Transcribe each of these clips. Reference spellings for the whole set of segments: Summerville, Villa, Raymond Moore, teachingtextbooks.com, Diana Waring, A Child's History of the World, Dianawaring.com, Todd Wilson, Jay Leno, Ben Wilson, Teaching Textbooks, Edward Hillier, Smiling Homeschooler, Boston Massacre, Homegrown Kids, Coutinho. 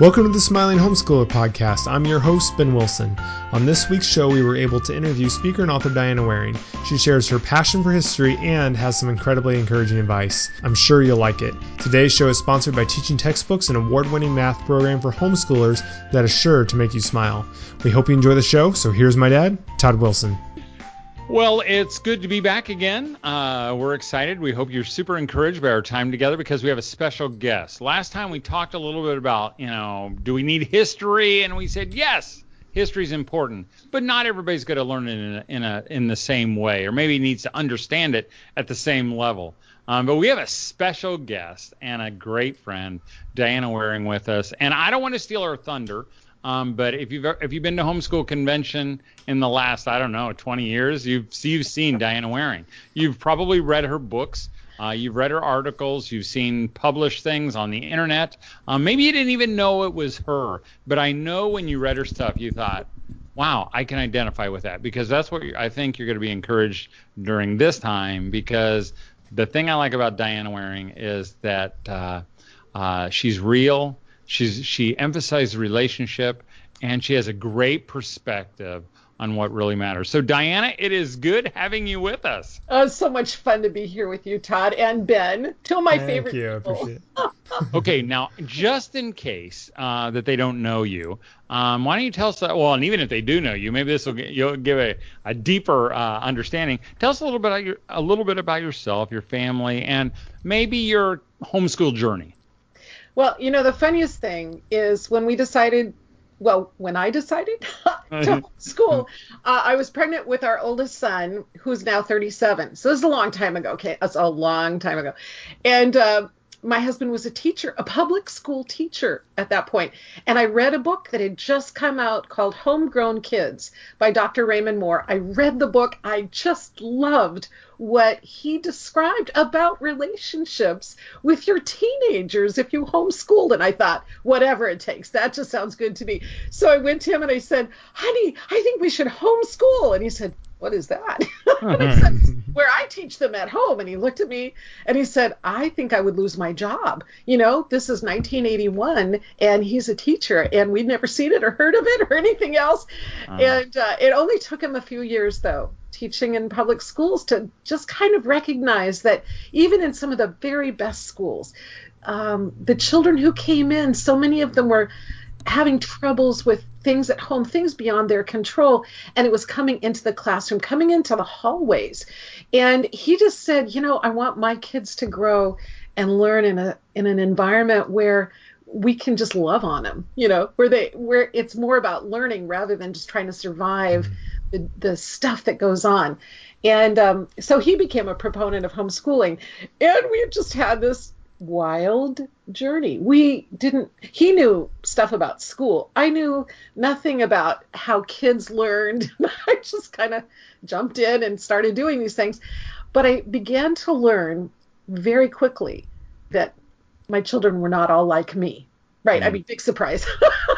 Welcome to the Smiling Homeschooler podcast. I'm your host, Ben Wilson. On this week's show, we were able to interview speaker and author Diana Waring. She shares her passion for history and has some incredibly encouraging advice. I'm sure you'll like it. Today's show is sponsored by Teaching Textbooks, an award-winning math program for homeschoolers that is sure to make you smile. We hope you enjoy the show. So here's my dad, Todd Wilson. Well, it's good to be back again. We're excited. We hope you're super encouraged by our time together because we have a special guest. Last time we talked a little bit about, do we need history? And we said, yes, history is important, but not everybody's going to learn it in the same way, or maybe needs to understand it at the same level. But we have a special guest and a great friend, Diana Waring, with us. And I don't want to steal her thunder. But if you've been to homeschool convention in the last, 20 years, you've seen Diana Waring. You've probably read her books. You've read her articles. You've seen published things on the internet. Maybe you didn't even know it was her. But I know when you read her stuff, you thought, wow, I can identify with that, because that's what I think you're going to be encouraged during this time. Because the thing I like about Diana Waring is that she's real. She emphasized relationship, and she has a great perspective on what really matters. So, Diana, it is good having you with us. Oh, so much fun to be here with you, Todd and Ben. Two of my favorite people. Thank you. Appreciate it. Okay, now, just in case that they don't know you, why don't you tell us, well, and even if they do know you, maybe this will give a deeper understanding. Tell us a little bit about yourself, your family, and maybe your homeschool journey. Well, the funniest thing is when I decided to homeschool, I was pregnant with our oldest son, who's now 37. So this is a long time ago. Okay, that's a long time ago. And my husband was a teacher, a public school teacher at that point. And I read a book that had just come out called Homegrown Kids by Dr. Raymond Moore. I read the book. I just loved what he described about relationships with your teenagers if you homeschooled. And I thought, whatever it takes, that just sounds good to me. So I went to him and I said, honey, I think we should homeschool. And he said, what is that? And I said, where I teach them at home. And he looked at me and he said, I think I would lose my job. This is 1981 and he's a teacher and we'd never seen it or heard of it or anything else. And it only took him a few years, though, teaching in public schools, to just kind of recognize that even in some of the very best schools, the children who came in, so many of them were having troubles with things at home, things beyond their control. And it was coming into the classroom, coming into the hallways. And he just said, I want my kids to grow and learn in an environment where we can just love on them, where it's more about learning rather than just trying to survive the stuff that goes on. And so he became a proponent of homeschooling. And we've just had this wild journey. He knew stuff about school. I knew nothing about how kids learned. I just kind of jumped in and started doing these things. But I began to learn very quickly that my children were not all like me. Right. Mm-hmm. I mean, big surprise.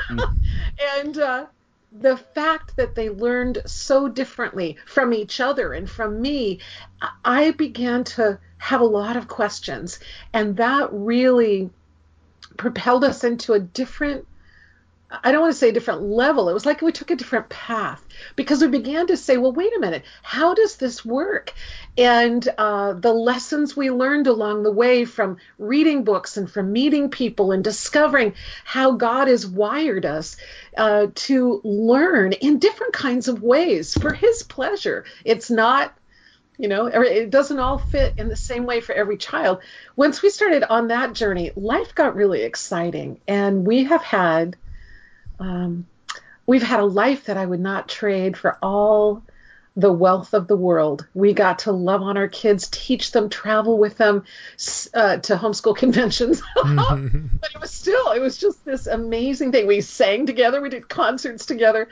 And the fact that they learned so differently from each other and from me, I began to have a lot of questions. And that really propelled us into a different, I don't want to say different level. It was like we took a different path, because we began to say, well, wait a minute, how does this work? And the lessons we learned along the way from reading books and from meeting people and discovering how God has wired us to learn in different kinds of ways for His pleasure. It's not, it doesn't all fit in the same way for every child. Once we started on that journey, life got really exciting, and we have had we've had a life that I would not trade for all the wealth of the world. We got to love on our kids, teach them, travel with them to homeschool conventions. But it was just this amazing thing. We sang together. We did concerts together.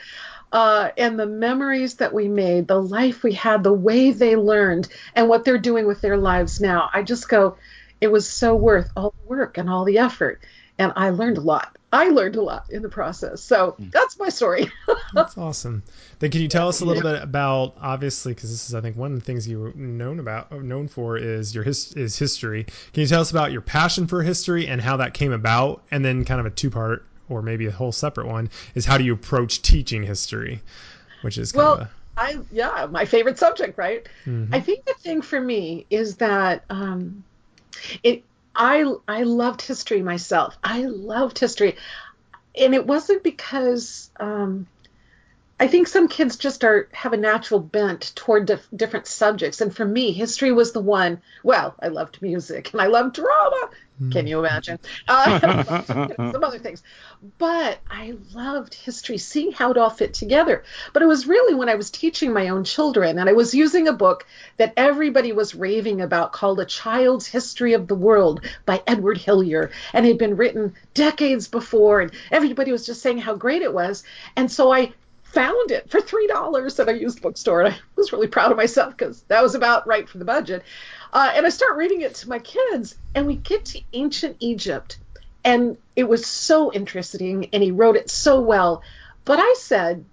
And the memories that we made, the life we had, the way they learned, and what they're doing with their lives now, I just go, it was so worth all the work and all the effort. And I learned a lot. I learned a lot in the process. So that's my story. That's awesome. Then can you tell us a little bit about, obviously, because this is, I think, one of the things you were known for is is history. Can you tell us about your passion for history and how that came about? And then kind of a two-part or maybe a whole separate one, is how do you approach teaching history, which is kind of my favorite subject, right? Mm-hmm. I think the thing for me is that I loved history myself. I loved history. And it wasn't because I think some kids just have a natural bent toward different subjects. And for me, history was the one. Well, I loved music and I loved drama. Mm. Can you imagine? Some other things. But I loved history, seeing how it all fit together. But it was really when I was teaching my own children, and I was using a book that everybody was raving about called A Child's History of the World by Edward Hillier. And it had been written decades before, and everybody was just saying how great it was. And so I found it for $3 at a used bookstore, and I was really proud of myself because that was about right for the budget. And I start reading it to my kids, and we get to ancient Egypt, and it was so interesting, and he wrote it so well. But I said,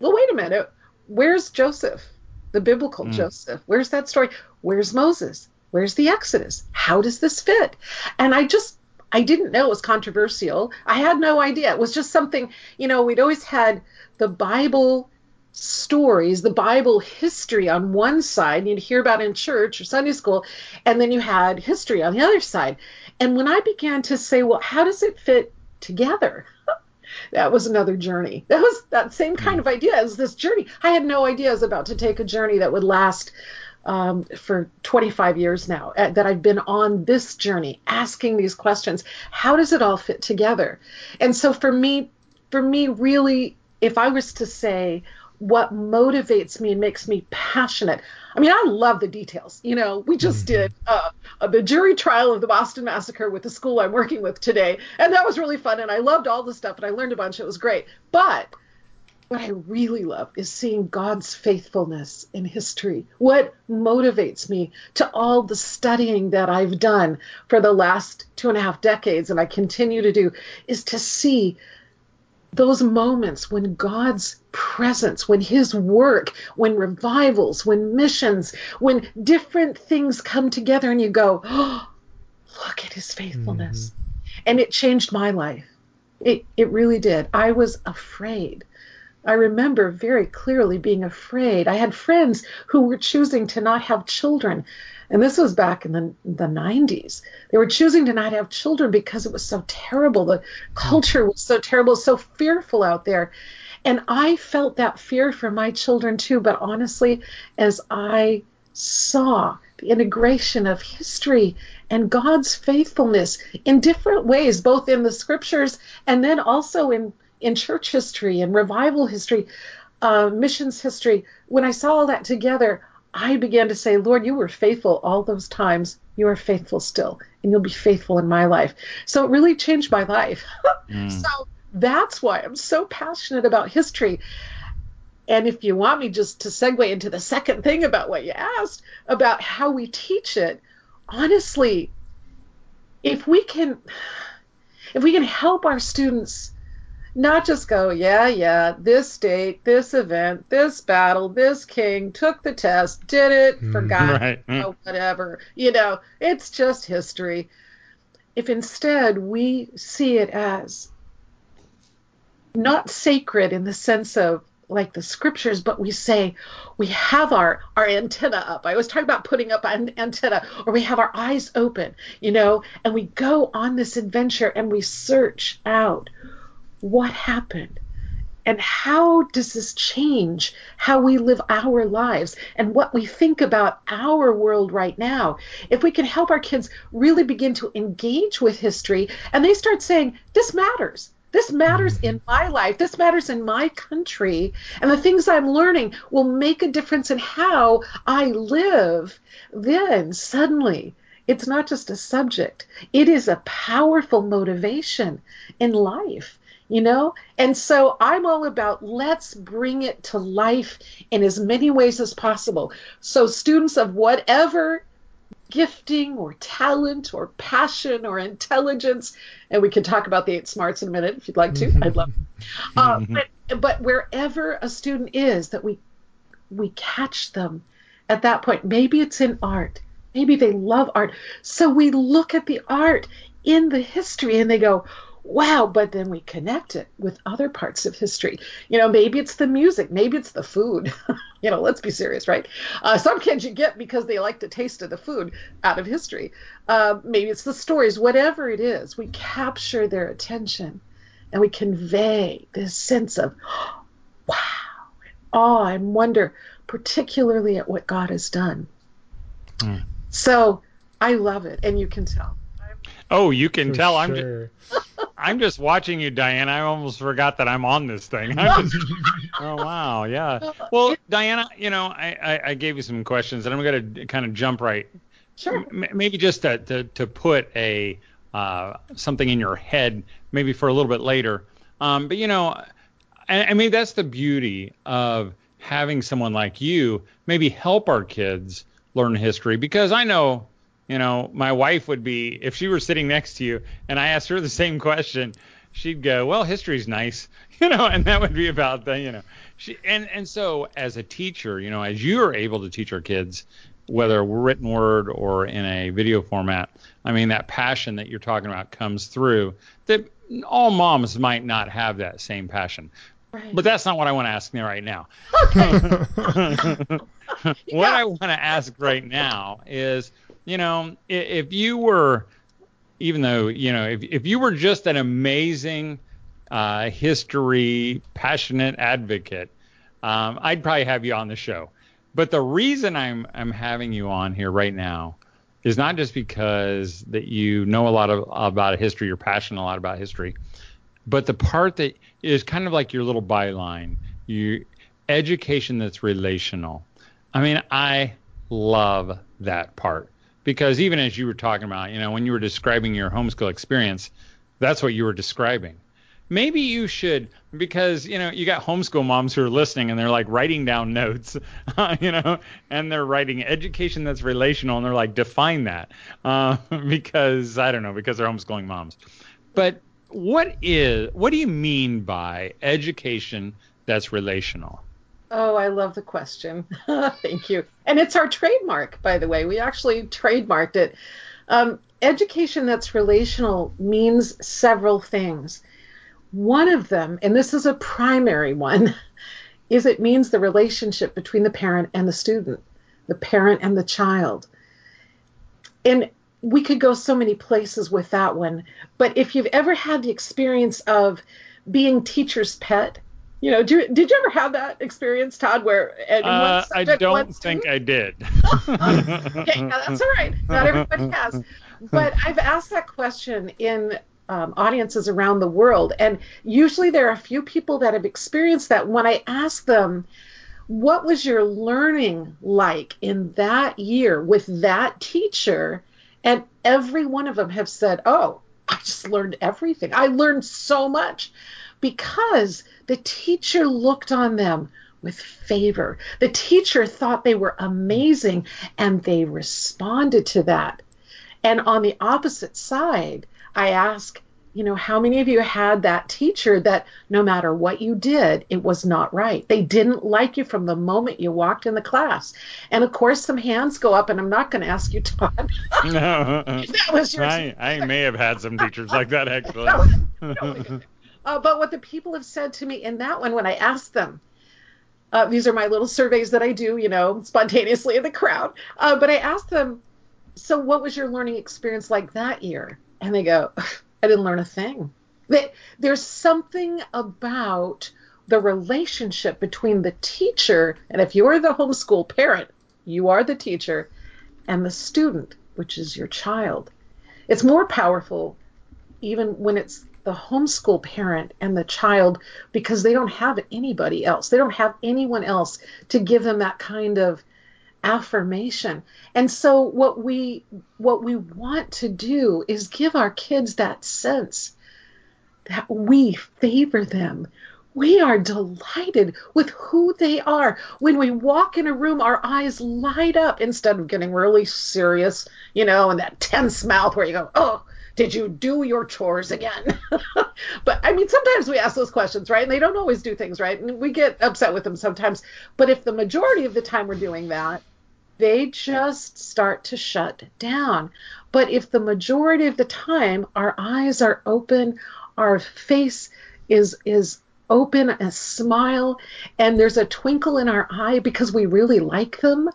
well, wait a minute, where's Joseph, the biblical Joseph? Where's that story? Where's Moses? Where's the Exodus? How does this fit? And I didn't know it was controversial. I had no idea. It was just something, we'd always had the Bible stories, the Bible history on one side, you'd hear about in church or Sunday school, and then you had history on the other side. And when I began to say, well, how does it fit together? That was another journey. That was that same kind of idea as this journey. I had no idea I was about to take a journey that would last for 25 years now, that I've been on this journey, asking these questions. How does it all fit together? And so for me, really, if I was to say what motivates me and makes me passionate, I mean, I love the details. We just did the jury trial of the Boston Massacre with the school I'm working with today, and that was really fun, and I loved all the stuff, and I learned a bunch. It was great. But what I really love is seeing God's faithfulness in history. What motivates me to all the studying that I've done for the last 2.5 decades, and I continue to do, is to see those moments when God's presence, when his work, when revivals, when missions, when different things come together and you go, oh, look at his faithfulness. Mm-hmm. And it changed my life. It really did. I was afraid. I remember very clearly being afraid. I had friends who were choosing to not have children. And this was back in the 90s. They were choosing to not have children because it was so terrible. The culture was so terrible, so fearful out there. And I felt that fear for my children too. But honestly, as I saw the integration of history and God's faithfulness in different ways, both in the scriptures and then also in church history and revival history, missions history, when I saw all that together, I began to say, Lord, you were faithful all those times. You are faithful still, and you'll be faithful in my life. So it really changed my life. So that's why I'm so passionate about history. And if you want me just to segue into the second thing about what you asked, about how we teach it, honestly, if we can help our students not just go, this date, this event, this battle, this king took the test, did it, forgot, whatever. It's just history. If instead we see it as not sacred in the sense of like the scriptures, but we say we have our antenna up. I was talking about putting up an antenna, or we have our eyes open, and we go on this adventure and we search out what happened and how does this change how we live our lives and what we think about our world right now. If we can help our kids really begin to engage with history and they start saying, this matters in my life, this matters in my country, and the things I'm learning will make a difference in how I live, then suddenly it's not just a subject. It is a powerful motivation in life. And so I'm all about let's bring it to life in as many ways as possible. So students of whatever gifting or talent or passion or intelligence, and we can talk about the 8 smarts in a minute if you'd like to, I'd love it. But wherever a student is, that we catch them at that point. Maybe it's in art. Maybe they love art. So we look at the art in the history and they go, wow, but then we connect it with other parts of history. You know, maybe it's the music, maybe it's the food. You know, let's be serious, right? Some kids you get because they like the taste of the food out of history. Maybe it's the stories, whatever it is. We capture their attention and we convey this sense of, oh, wow, awe and wonder, particularly at what God has done. Mm. So I love it, and you can tell. Oh, you can tell. Sure. I'm just watching you, Diana. I almost forgot that I'm on this thing. Oh, wow, yeah. Well, Diana, you know, I gave you some questions, and I'm going to kind of jump right. Sure. Maybe just to put a something in your head, maybe for a little bit later. But, you know, I mean, that's the beauty of having someone like you maybe help our kids learn history, because I know, you know, my wife would be, if she were sitting next to you and I asked her the same question, she'd go, well, history's nice, you know, and that would be about the, you know, she, and so as a teacher, you know, as you're able to teach our kids, whether written word or in a video format, I mean, that passion that you're talking about comes through, that all moms might not have that same passion. Right. But that's not what I want to ask you right now. Okay. What I want to ask right now is, you know, if you were, even though, you know, if you were just an amazing history passionate advocate, I'd probably have you on the show. But the reason I'm having you on here right now is not just because that you know a lot about history, you're passionate a lot about history, but the part that is kind of like your little byline, your education that's relational. I mean, I love that part. Because even as you were talking about, you know, when you were describing your homeschool experience, that's what you were describing. Maybe you should, because, you know, you got homeschool moms who are listening and they're like writing down notes, you know, and they're writing education that's relational. And they're like, define that because, I don't know, because they're homeschooling moms. But what do you mean by education that's relational? Oh, I love the question. Thank you. And it's our trademark, by the way. We actually trademarked it. Education that's relational means several things. One of them, and this is a primary one, is it means the relationship between the parent and the student, the parent and the child. And we could go so many places with that one. But if you've ever had the experience of being teacher's pet, you know, did you ever have that experience, Todd, where one subject, I don't think I did. Okay, now that's all right. Not everybody has. But I've asked that question in audiences around the world, and usually there are a few people that have experienced that. When I ask them, what was your learning like in that year with that teacher? And every one of them have said, oh, I just learned everything. I learned so much. Because the teacher looked on them with favor. The teacher thought they were amazing, and they responded to that. And on the opposite side, I ask, you know, how many of you had that teacher that no matter what you did, it was not right? They didn't like you from the moment you walked in the class. And, of course, some hands go up, and I'm not going to ask you, Todd. No, that was your I may have had some teachers like that, actually. No. But what the people have said to me in that one, when I asked them, these are my little surveys that I do, you know, spontaneously in the crowd. But I asked them, so what was your learning experience like that year? And they go, I didn't learn a thing. There's something about the relationship between the teacher, and if you're the homeschool parent, you are the teacher, and the student, which is your child. It's more powerful even when it's the homeschool parent and the child, because they don't have anybody else. They don't have anyone else to give them that kind of affirmation. And so what we want to do is give our kids that sense that we favor them. We are delighted with who they are. When we walk in a room, our eyes light up instead of getting really serious, you know, and that tense mouth where you go, oh, did you do your chores again? But I mean, sometimes we ask those questions, right? And they don't always do things right. And we get upset with them sometimes. But if the majority of the time we're doing that, they just start to shut down. But if the majority of the time our eyes are open, our face is open, a smile, and there's a twinkle in our eye because we really like them,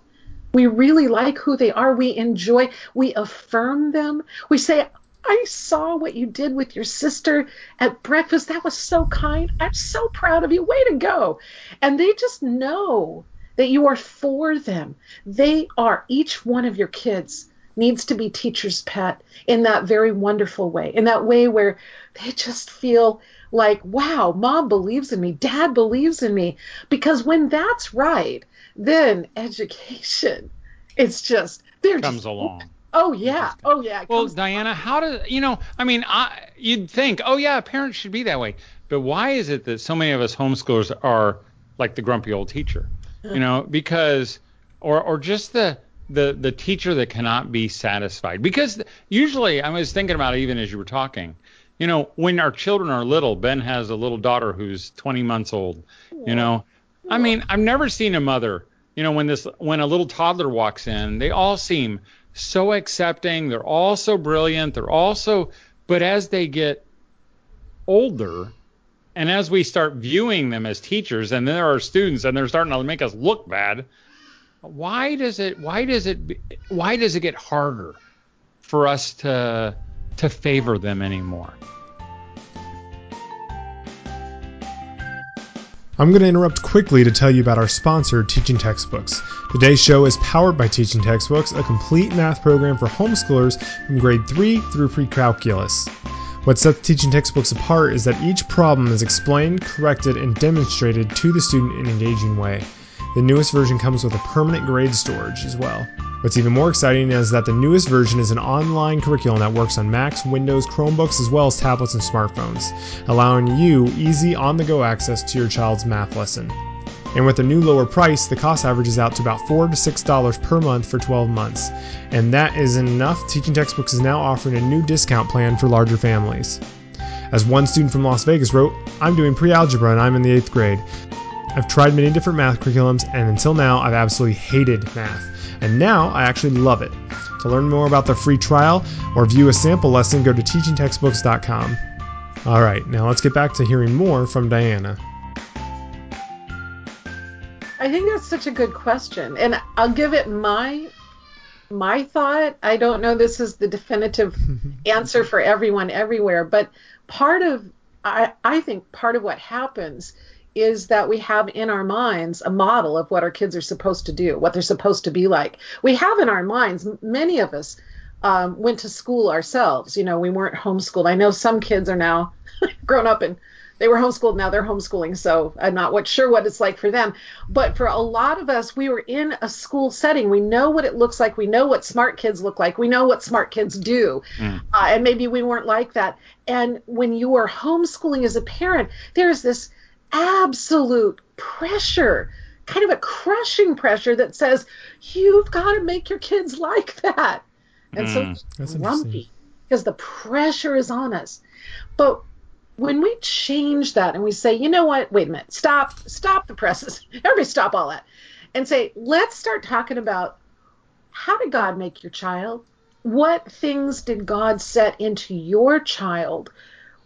we really like who they are, we enjoy, we affirm them, we say, I saw what you did with your sister at breakfast. That was so kind. I'm so proud of you. Way to go. And they just know that you are for them. They are, each one of your kids needs to be teacher's pet in that very wonderful way, in that way where they just feel like, wow, mom believes in me, dad believes in me. Because when that's right, then education, it's just, they're comes just, along. Oh, yeah. Oh, yeah. Well, Diana, how do you know? I mean, you'd think, oh, yeah, parents should be that way. But why is it that so many of us homeschoolers are like the grumpy old teacher, you know, because or just the teacher that cannot be satisfied? Because usually I was thinking about it even as you were talking, you know, when our children are little, Ben has a little daughter who's 20 months old, you know, I mean, I've never seen a mother, you know, when a little toddler walks in, they all seem so accepting, they're all so brilliant, they're all so, but as they get older, and as we start viewing them as teachers, and they're our students, and they're starting to make us look bad, why does it get harder for us to favor them anymore? I'm going to interrupt quickly to tell you about our sponsor, Teaching Textbooks. Today's show is powered by Teaching Textbooks, a complete math program for homeschoolers from grade 3 through pre-calculus. What sets Teaching Textbooks apart is that each problem is explained, corrected, and demonstrated to the student in an engaging way. The newest version comes with a permanent grade storage as well. What's even more exciting is that the newest version is an online curriculum that works on Macs, Windows, Chromebooks, as well as tablets and smartphones, allowing you easy on-the-go access to your child's math lesson. And with a new lower price, the cost averages out to about $4 to $6 per month for 12 months. And that isn't enough. Teaching Textbooks is now offering a new discount plan for larger families. As one student from Las Vegas wrote, I'm doing pre-algebra and I'm in the 8th grade. I've tried many different math curriculums, and until now, I've absolutely hated math. And now, I actually love it. To learn more about their free trial or view a sample lesson, go to teachingtextbooks.com. All right, now let's get back to hearing more from Diana. I think that's such a good question, and I'll give it my thought. I don't know this is the definitive answer for everyone everywhere, but I think part of what happens is that we have in our minds a model of what our kids are supposed to do, what they're supposed to be like. We have in our minds, many of us went to school ourselves. You know, we weren't homeschooled. I know some kids are now grown up and they were homeschooled, now they're homeschooling, so I'm not sure what it's like for them. But for a lot of us, we were in a school setting. We know what it looks like. We know what smart kids look like. We know what smart kids do. And maybe we weren't like that. And when you are homeschooling as a parent, there's this absolute pressure, kind of a crushing pressure that says, you've got to make your kids like that. And so it's grumpy because the pressure is on us. But when we change that and we say, you know what, wait a minute, stop the presses, everybody stop all that, and say, let's start talking about how did God make your child? What things did God set into your child?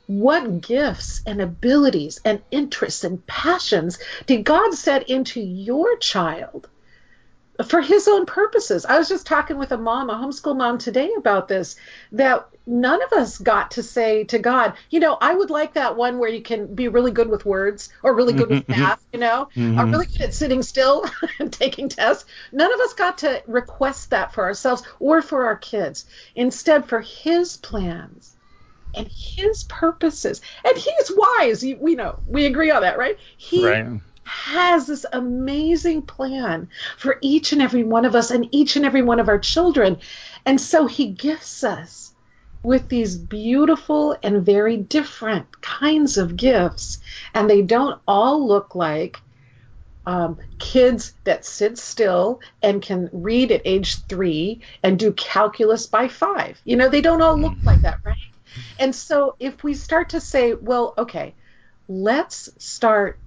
What gifts and abilities and interests and passions did God set into your child for his own purposes? I was just talking with a homeschool mom today about this, that none of us got to say to God, you know, I would like that one where you can be really good with words or really good with math, you know, or really good at sitting still and taking tests. None of us got to request that for ourselves or for our kids. Instead, for his plans and his purposes, and he's wise. We know, we agree on that, right? He has this amazing plan for each and every one of us and each and every one of our children. And so he gifts us with these beautiful and very different kinds of gifts. And they don't all look like kids that sit still and can read at age 3 and do calculus by 5. You know, they don't all look like that, right? And so if we start to say, well, okay, let's start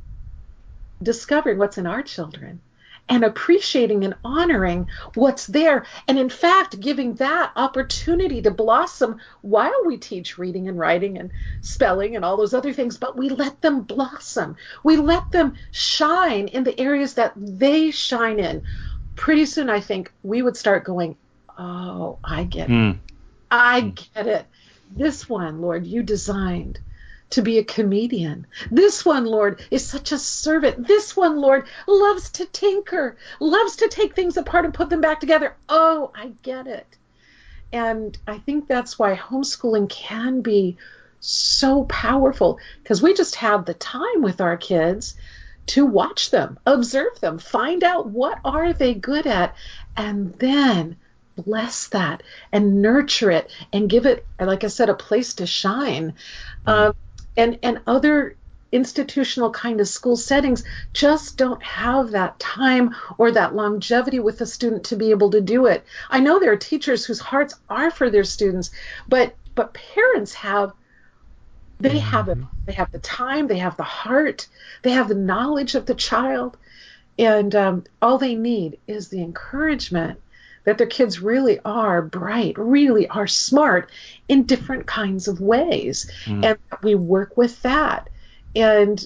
discovering what's in our children and appreciating and honoring what's there, and in fact giving that opportunity to blossom while we teach reading and writing and spelling and all those other things. But we let them blossom. We let them shine in the areas that they shine in. Pretty soon, I think, we would start going, oh, I get it. I get it. This one, Lord, you designed to be a comedian. This one, Lord, is such a servant. This one, Lord, loves to tinker, loves to take things apart and put them back together. Oh, I get it. And I think that's why homeschooling can be so powerful, because we just have the time with our kids to watch them, observe them, find out what are they good at, and then bless that and nurture it and give it, like I said, a place to shine. And other institutional kind of school settings just don't have that time or that longevity with the student to be able to do it. I know there are teachers whose hearts are for their students, but parents have, they have it. They have the time, they have the heart, they have the knowledge of the child, and all they need is the encouragement that their kids really are bright, really are smart in different kinds of ways. And we work with that. And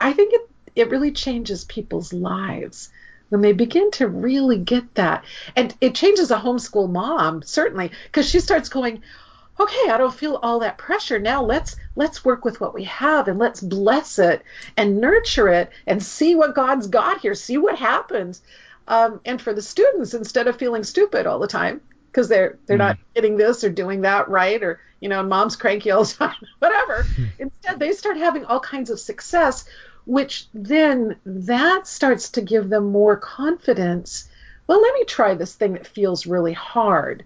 I think it really changes people's lives when they begin to really get that. And it changes a homeschool mom, certainly, because she starts going, okay, I don't feel all that pressure. Now let's work with what we have, and let's bless it and nurture it and see what God's got here, see what happens. And for the students, instead of feeling stupid all the time because they're not getting this or doing that right, or and mom's cranky all the time, whatever. Instead, they start having all kinds of success, which then that starts to give them more confidence. Well, let me try this thing that feels really hard,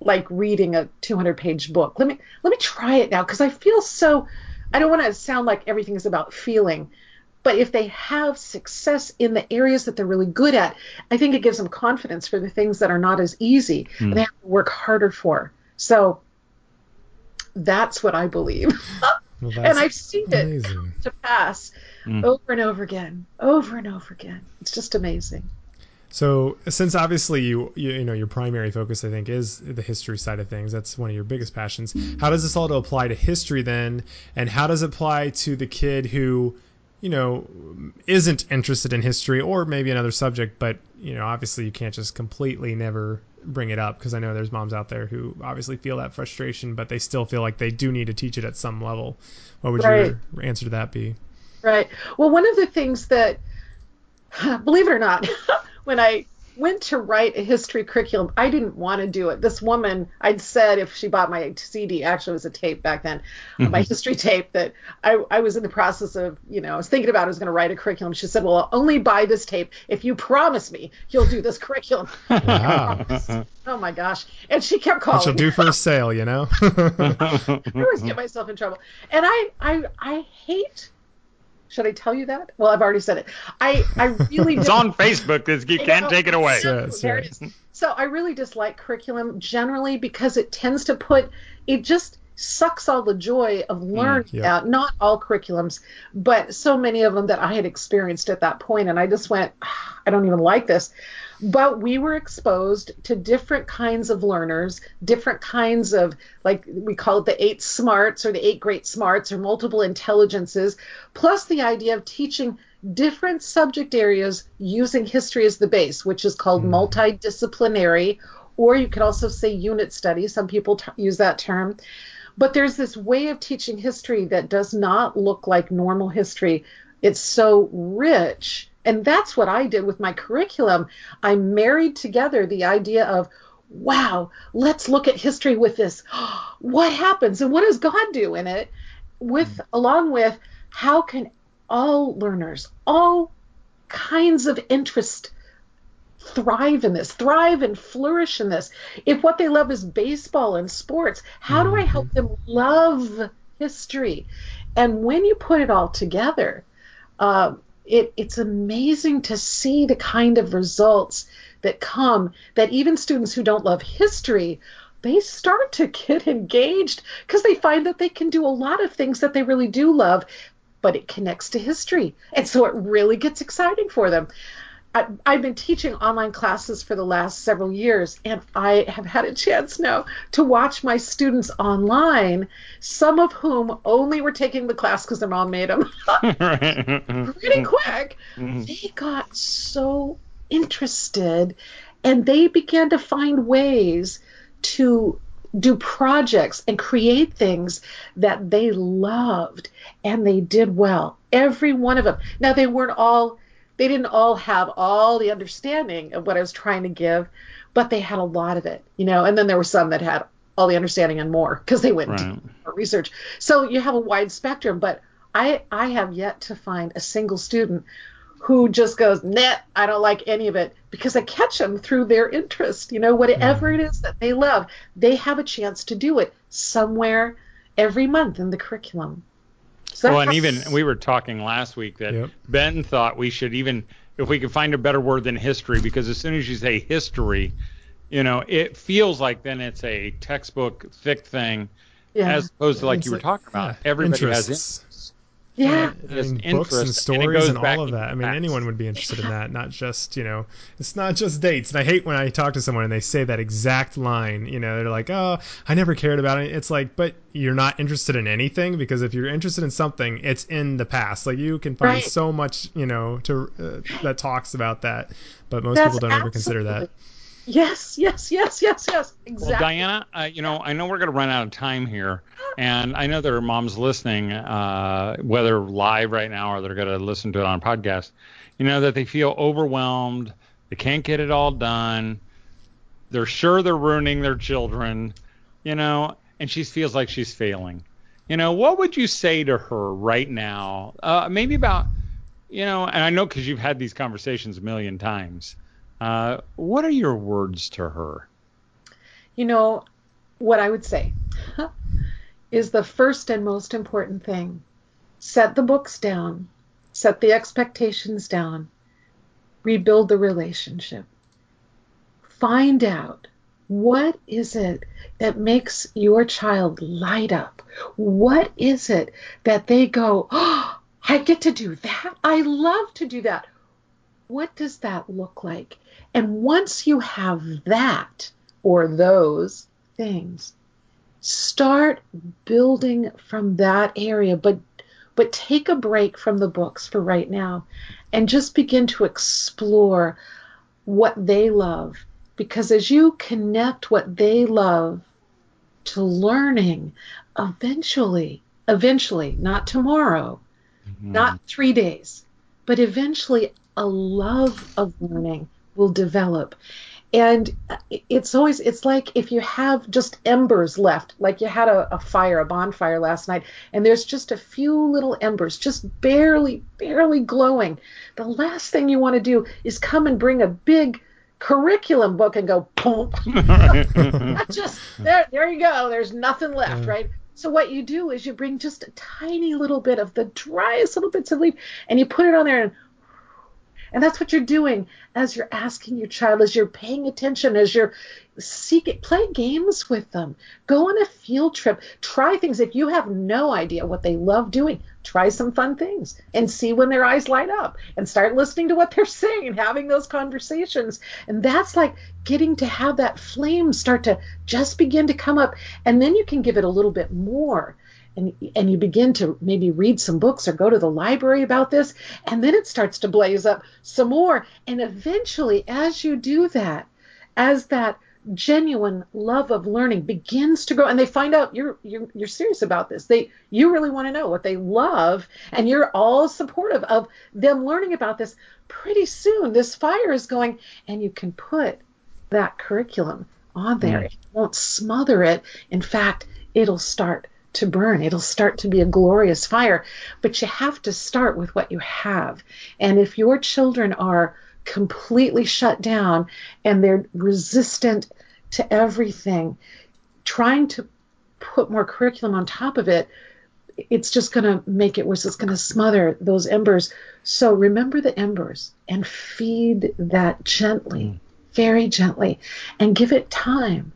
like reading a 200-page book. Let me try it now, because I feel so. I don't want to sound like everything is about feeling. But if they have success in the areas that they're really good at, I think it gives them confidence for the things that are not as easy and they have to work harder for. So that's what I believe. Well, and I've seen amazing. It come to pass over and over again, over and over again. It's just amazing. So since obviously you know your primary focus, I think, is the history side of things, that's one of your biggest passions. How does this all apply to history then? And how does it apply to the kid who isn't interested in history, or maybe another subject, but, obviously you can't just completely never bring it up, because I know there's moms out there who obviously feel that frustration, but they still feel like they do need to teach it at some level. What would your answer to that be? Right. Well, one of the things that, believe it or not, when I went to write a history curriculum, I didn't want to do it. This woman, I'd said, if she bought my CD, actually it was a tape back then, my history tape, that I was in the process of, I was thinking about, I was going to write a curriculum. She said, well, I'll only buy this tape if you promise me you'll do this curriculum. Wow. Oh my gosh. And she kept calling. What she'll do for a sale, I always get myself in trouble. And I hate. Should I tell you that? Well, I've already said it. I really it's on Facebook. You can't take it away. There it is. So I really dislike curriculum generally, because it tends to it just sucks all the joy of learning out. Not all curriculums, but so many of them that I had experienced at that point. And I just went, I don't even like this. But we were exposed to different kinds of learners, different kinds of, like we call it the 8 smarts, or the 8 great smarts, or multiple intelligences, plus the idea of teaching different subject areas using history as the base, which is called multidisciplinary, or you could also say unit study. Some people use that term. But there's this way of teaching history that does not look like normal history. It's so rich. And that's what I did with my curriculum. I married together the idea of, wow, let's look at history with this. What happens and what does God do in it? Along with how can all learners, all kinds of interest thrive in this, thrive and flourish in this. If what they love is baseball and sports, how do I help them love history? And when you put it all together, it's amazing to see the kind of results that come, that even students who don't love history, they start to get engaged because they find that they can do a lot of things that they really do love, but it connects to history. And so it really gets exciting for them. I've been teaching online classes for the last several years, and I have had a chance now to watch my students online, some of whom only were taking the class because their mom made them pretty quick. They got so interested, and they began to find ways to do projects and create things that they loved, and they did well. Every one of them. Now, they didn't all have all the understanding of what I was trying to give, but they had a lot of it, you know, and then there were some that had all the understanding and more because they went into research. So you have a wide spectrum, but I have yet to find a single student who just goes, nah, I don't like any of it, because I catch them through their interest, you know, whatever it is that they love, they have a chance to do it somewhere every month in the curriculum. So well, and even we were talking last week that Ben thought we should even, if we could find a better word than history, because as soon as you say history, you know, it feels like then it's a textbook thick thing, as opposed to like it's you were talking about. Everybody has interests. I mean, books and stories and all of that. I mean, anyone would be interested in that. Not just, you know, it's not just dates. And I hate when I talk to someone and they say that exact line. You know, they're like, "Oh, I never cared about it." It's like, but you're not interested in anything, because if you're interested in something, it's in the past. Like you can find so much, you know, to that talks about that. But most people don't ever consider that. Yes. Exactly. Well, Diana, you know, I know we're going to run out of time here, and I know there are moms listening, whether live right now or they're going to listen to it on a podcast, you know, that they feel overwhelmed. They can't get it all done. They're sure they're ruining their children, you know, and she feels like she's failing. You know, what would you say to her right now? Maybe about, you know, and I know because you've had these conversations a million times. What are your words to her? You know, what I would say is the first and most important thing. Set the books down. Set the expectations down. Rebuild the relationship. Find out, what is it that makes your child light up? What is it that they go, oh, I get to do that. I love to do that. What does that look like? And once you have that or those things, start building from that area. But take a break from the books for right now and just begin to explore what they love. Because as you connect what they love to learning, eventually, not tomorrow, not 3 days, but eventually a love of learning will develop. And it's like if you have just embers left, like you had a bonfire last night, and there's just a few little embers just barely glowing. The last thing you want to do is come and bring a big curriculum book and go, boom. Just there you go. There's nothing left, right? So what you do is you bring just a tiny little bit of the driest little bits of leaf, and you put it on there, and that's what you're doing as you're asking your child, as you're paying attention, as you're seeking, play games with them, go on a field trip, try things. If you have no idea what they love doing, try some fun things and see when their eyes light up, and start listening to what they're saying and having those conversations. And that's like getting to have that flame start to just begin to come up, and then you can give it a little bit more. And you begin to maybe read some books or go to the library about this, and then it starts to blaze up some more. And eventually, as you do that, as that genuine love of learning begins to grow, and they find out you're serious about this, you really want to know what they love, and you're all supportive of them learning about this, pretty soon this fire is going, and you can put that curriculum on there. It won't smother it. In fact, it'll start to burn. It'll start to be a glorious fire. But you have to start with what you have. And if your children are completely shut down and they're resistant to everything, trying to put more curriculum on top of it, it's just going to make it worse. It's going to smother those embers. So remember the embers and feed that gently, very gently, and give it time.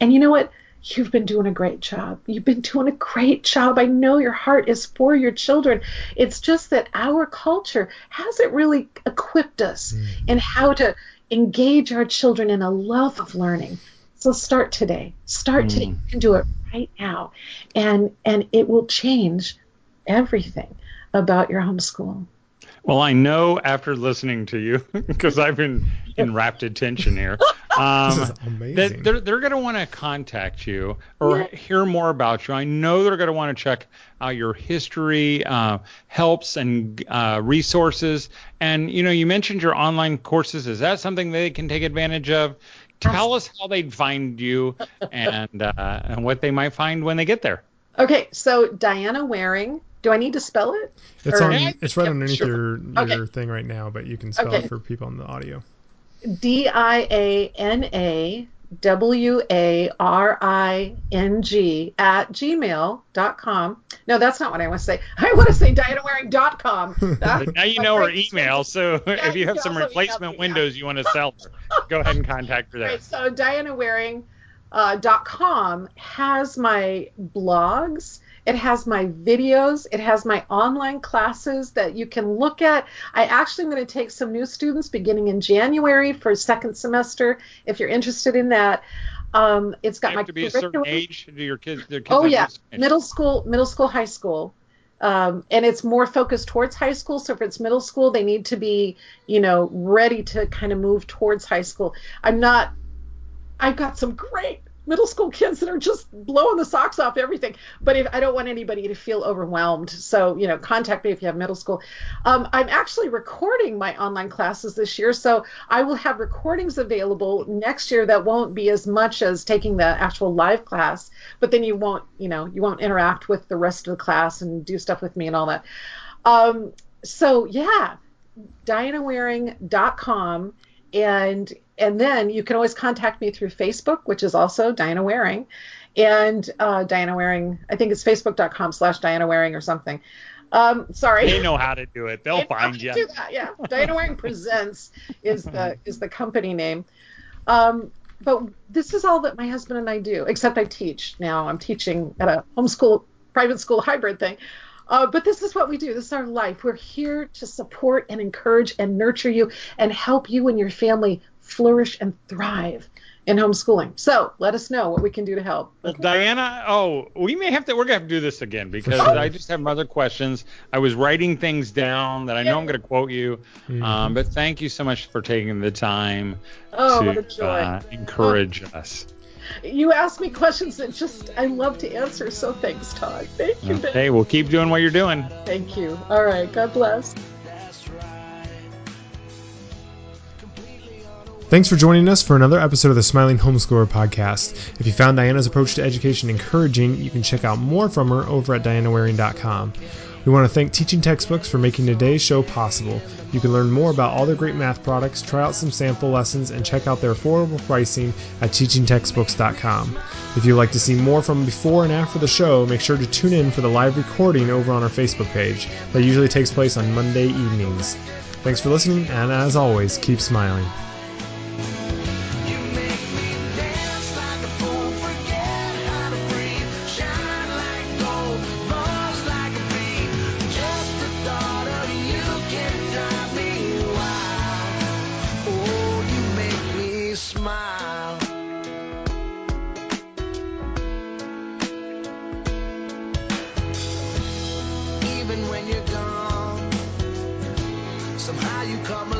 And you know what? you've been doing a great job. You've been doing a great job. I know your heart is for your children. It's just that our culture hasn't really equipped us in how to engage our children in a love of learning. So start today. Start today. You can do it right now. And it will change everything about your homeschool. Well, I know after listening to you, because I've been in rapt attention here, this is amazing. That they're going to want to contact you or hear more about you. I know they're going to want to check out your history, helps, and resources. And, you know, you mentioned your online courses. Is that something they can take advantage of? Tell us how they'd find you and what they might find when they get there. Okay, so Diana Waring. Do I need to spell it? It's right underneath your thing right now, but you can spell it for people on the audio. DianaWaring@gmail.com. No, that's not what I want to say. I want to say DianaWaring.com. Now you know her email, so if you have some replacement windows you want to sell her, go ahead and contact her there. Right, so DianaWaring.com has my blogs. It has my videos. It has my online classes that you can look at. I actually am going to take some new students beginning in January for second semester. If you're interested in that, it's got my curriculum. They have to be a certain age. Do your kids? Oh yeah, middle school, high school, and it's more focused towards high school. So if it's middle school, they need to be, you know, ready to kind of move towards high school. I've got some great middle school kids that are just blowing the socks off everything. But I don't want anybody to feel overwhelmed. So, you know, contact me if you have middle school. I'm actually recording my online classes this year. So I will have recordings available next year that won't be as much as taking the actual live class. But then you won't interact with the rest of the class and do stuff with me and all that. DianaWaring.com. And then you can always contact me through Facebook, which is also Diana Waring. And Diana Waring, I think it's facebook.com/Diana Waring or something. Sorry. They know how to do it. They'll find you. Do that, yeah. Diana Waring Presents is the company name. But this is all that my husband and I do, except I teach now. I'm teaching at a homeschool, private school hybrid thing. But this is what we do. This is our life. We're here to support and encourage and nurture you and help you and your family flourish and thrive in homeschooling. So let us know what we can do to help. Well, Diana, we're going to have to do this again because I just have other questions. I was writing things down that I know I'm going to quote you, but thank you so much for taking the time to encourage us. You ask me questions that I love to answer, so thanks, Todd. Thank you, Ben. Hey, well, keep doing what you're doing. Thank you. All right, God bless. Thanks for joining us for another episode of the Smiling Homeschooler podcast. If you found Diana's approach to education encouraging, you can check out more from her over at DianaWaring.com. We want to thank Teaching Textbooks for making today's show possible. You can learn more about all their great math products, try out some sample lessons, and check out their affordable pricing at teachingtextbooks.com. If you'd like to see more from before and after the show, make sure to tune in for the live recording over on our Facebook page. That usually takes place on Monday evenings. Thanks for listening, and as always, keep smiling. Even when you're gone, somehow you come alive.